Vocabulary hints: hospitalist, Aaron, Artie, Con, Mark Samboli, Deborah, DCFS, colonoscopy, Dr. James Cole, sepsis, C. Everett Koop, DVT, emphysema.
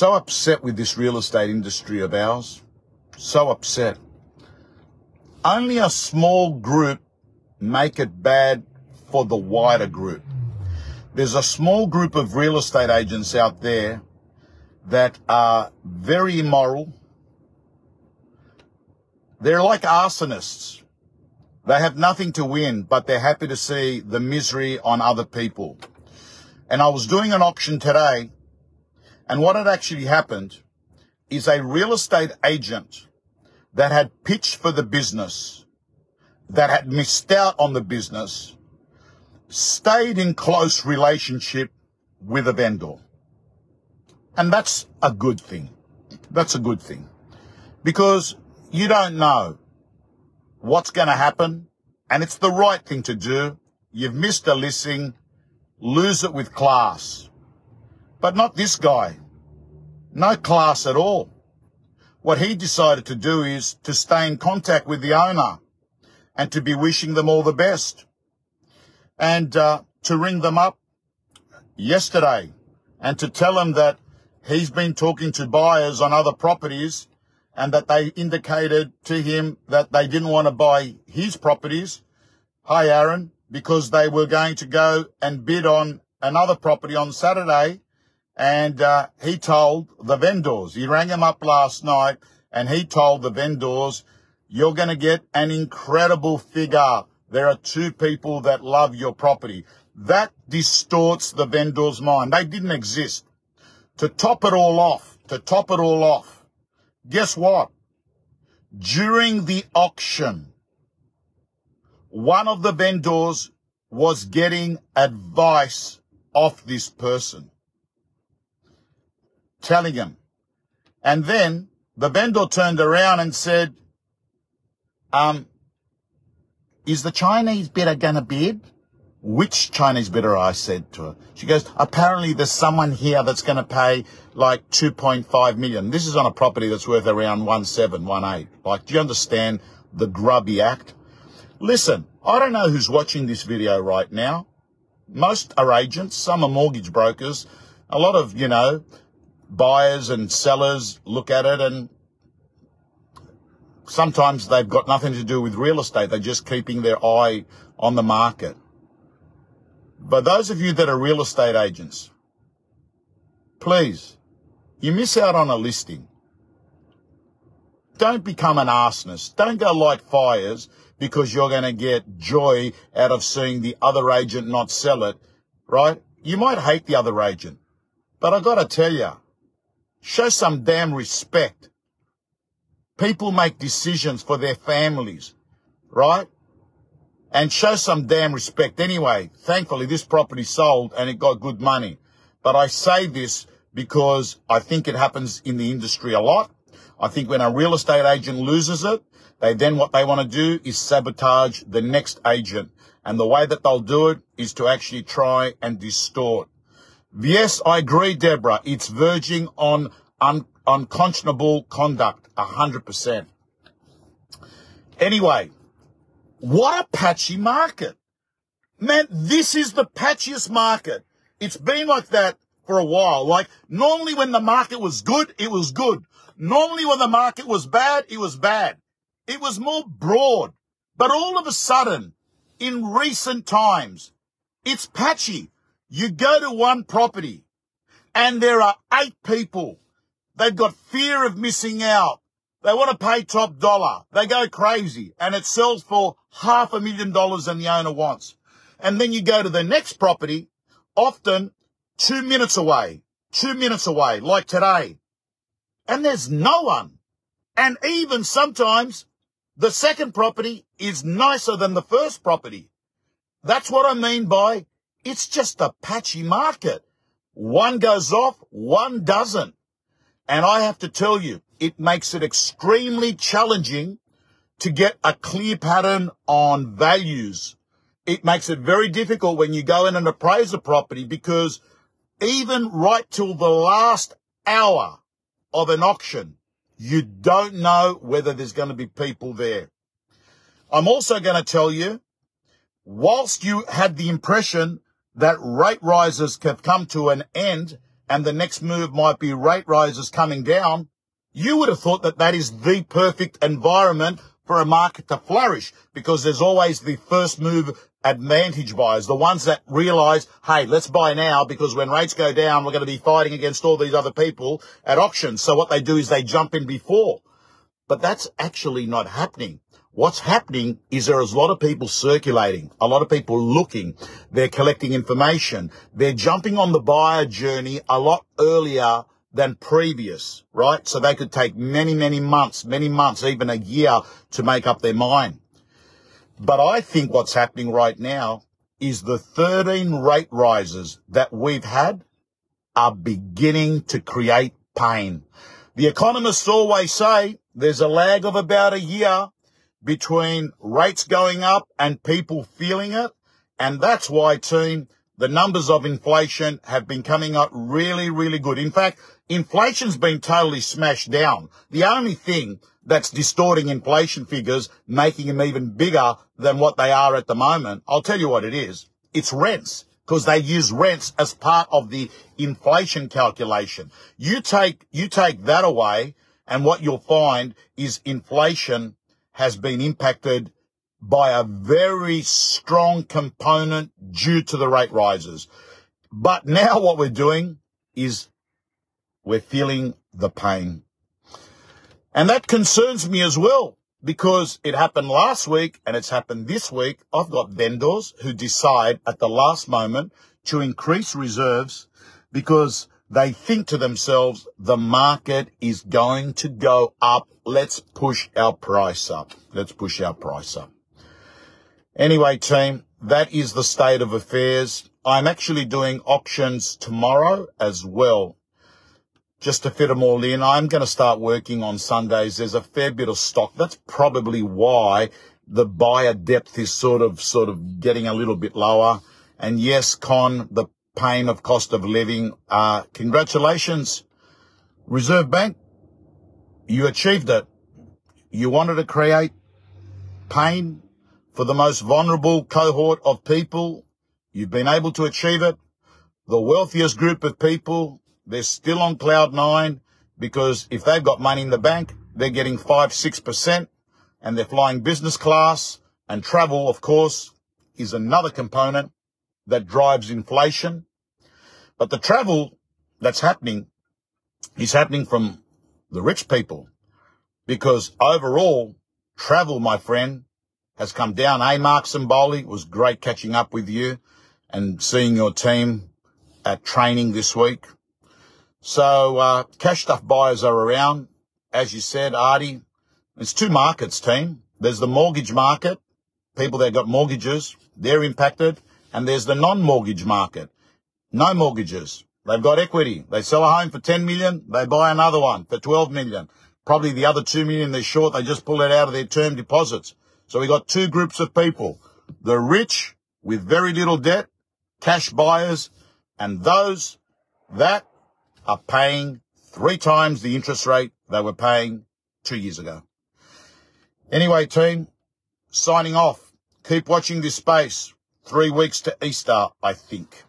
So upset with this real estate industry of ours. So upset. Only a small group make it bad for the wider group. There's a small group of real estate agents out there that are very immoral. They're like arsonists. They have nothing to win, but they're happy to see the misery on other people. And I was doing an auction today, and what had actually happened is a real estate agent that had pitched for the business, that had missed out on the business, stayed in close relationship with a vendor. And that's a good thing. That's a good thing. Because you don't know what's going to happen, and it's the right thing to do. You've missed a listing, lose it with class. But not this guy. No class at all. What he decided to do is to stay in contact with the owner and to be wishing them all the best. And to ring them up yesterday and to tell them that he's been talking to buyers on other properties and that they indicated to him that they didn't want to buy his properties, hi Aaron, because they were going to go and bid on another property on Saturday, and he told the vendors, he rang him up last night, and he told the vendors, you're going to get an incredible figure. There are two people that love your property. That distorts the vendor's mind. They didn't exist. To top it all off, guess what? During the auction, one of the vendors was getting advice off this person, telling him. And then the vendor turned around and said, is the Chinese bidder going to bid? Which Chinese bidder? I said to her. She goes, apparently there's someone here that's going to pay like 2.5 million. This is on a property that's worth around 1.7, 1.8. Like, do you understand the grubby act? Listen, I don't know who's watching this video right now. Most are agents. Some are mortgage brokers. A lot of, you know, buyers and sellers look at it, and sometimes they've got nothing to do with real estate. They're just keeping their eye on the market. But those of you that are real estate agents, please, you miss out on a listing. Don't become an arsonist. Don't go light fires because you're going to get joy out of seeing the other agent not sell it, right? You might hate the other agent, but I got to tell you, show some damn respect. People make decisions for their families, right? And show some damn respect. Anyway, thankfully, this property sold and it got good money. But I say this because I think it happens in the industry a lot. I think when a real estate agent loses it, they then what they want to do is sabotage the next agent. And the way that they'll do it is to actually try and distort. Yes, I agree, Deborah. It's verging on unconscionable conduct, 100%. Anyway. What a patchy market. Man, this is the patchiest market. It's been like that for a while. Like, normally when the market was good, it was good. Normally when the market was bad, it was bad. It was more broad. But all of a sudden, in recent times, it's patchy. You go to one property and there are 8 people. They've got fear of missing out. They want to pay top dollar. They go crazy, and it sells for $500,000 and the owner wants. And then you go to the next property, often 2 minutes away, 2 minutes away, like today. And there's no one. And even sometimes the second property is nicer than the first property. That's what I mean by it's just a patchy market. One goes off, one doesn't. And I have to tell you, it makes it extremely challenging to get a clear pattern on values. It makes it very difficult when you go in and appraise a property, because even right till the last hour of an auction, you don't know whether there's going to be people there. I'm also going to tell you, whilst you had the impression that rate rises have come to an end and the next move might be rate rises coming down, you would have thought that that is the perfect environment for a market to flourish, because there's always the first move advantage buyers, the ones that realize, hey, let's buy now because when rates go down, we're going to be fighting against all these other people at auction. So what they do is they jump in before. But that's actually not happening. What's happening is there is a lot of people circulating, a lot of people looking, they're collecting information, they're jumping on the buyer journey a lot earlier than previous, right? So they could take many months, even a year to make up their mind. But I think what's happening right now is the 13 rate rises that we've had are beginning to create pain. The economists always say there's a lag of about a year between rates going up and people feeling it. And that's why, team, the numbers of inflation have been coming up really, really good. In fact, inflation's been totally smashed down. The only thing that's distorting inflation figures, making them even bigger than what they are at the moment, I'll tell you what it is. It's rents, because they use rents as part of the inflation calculation. You take that away, and what you'll find is inflation has been impacted by a very strong component due to the rate rises. But now what we're doing is we're feeling the pain. And that concerns me as well, because it happened last week and it's happened this week. I've got vendors who decide at the last moment to increase reserves because they think to themselves, the market is going to go up. Let's push our price up. Let's push our price up. Anyway, team, that is the state of affairs. I'm actually doing auctions tomorrow as well. Just to fit them all in, I'm going to start working on Sundays. There's a fair bit of stock. That's probably why the buyer depth is sort of getting a little bit lower. And yes, Con, the pain of cost of living. Congratulations, Reserve Bank. You achieved it. You wanted to create pain for the most vulnerable cohort of people. You've been able to achieve it. The wealthiest group of people, they're still on cloud nine, because if they've got money in the bank, they're getting 5-6%, and they're flying business class, and travel, of course, is another component that drives inflation. But the travel that's happening is happening from the rich people, because overall travel, my friend, has come down. Hey, Mark Samboli, it was great catching up with you and seeing your team at training this week. So cash stuff buyers are around. As you said, Artie, it's two markets, team. There's the mortgage market, people that got mortgages, they're impacted. And there's the non-mortgage market, no mortgages. They've got equity. They sell a home for 10 million. They buy another one for 12 million. Probably the other 2 million they're short. They just pull it out of their term deposits. So we got two groups of people, the rich with very little debt, cash buyers, and those that are paying 3 times the interest rate they were paying 2 years ago. Anyway, team, signing off. Keep watching this space. 3 weeks to Easter, I think.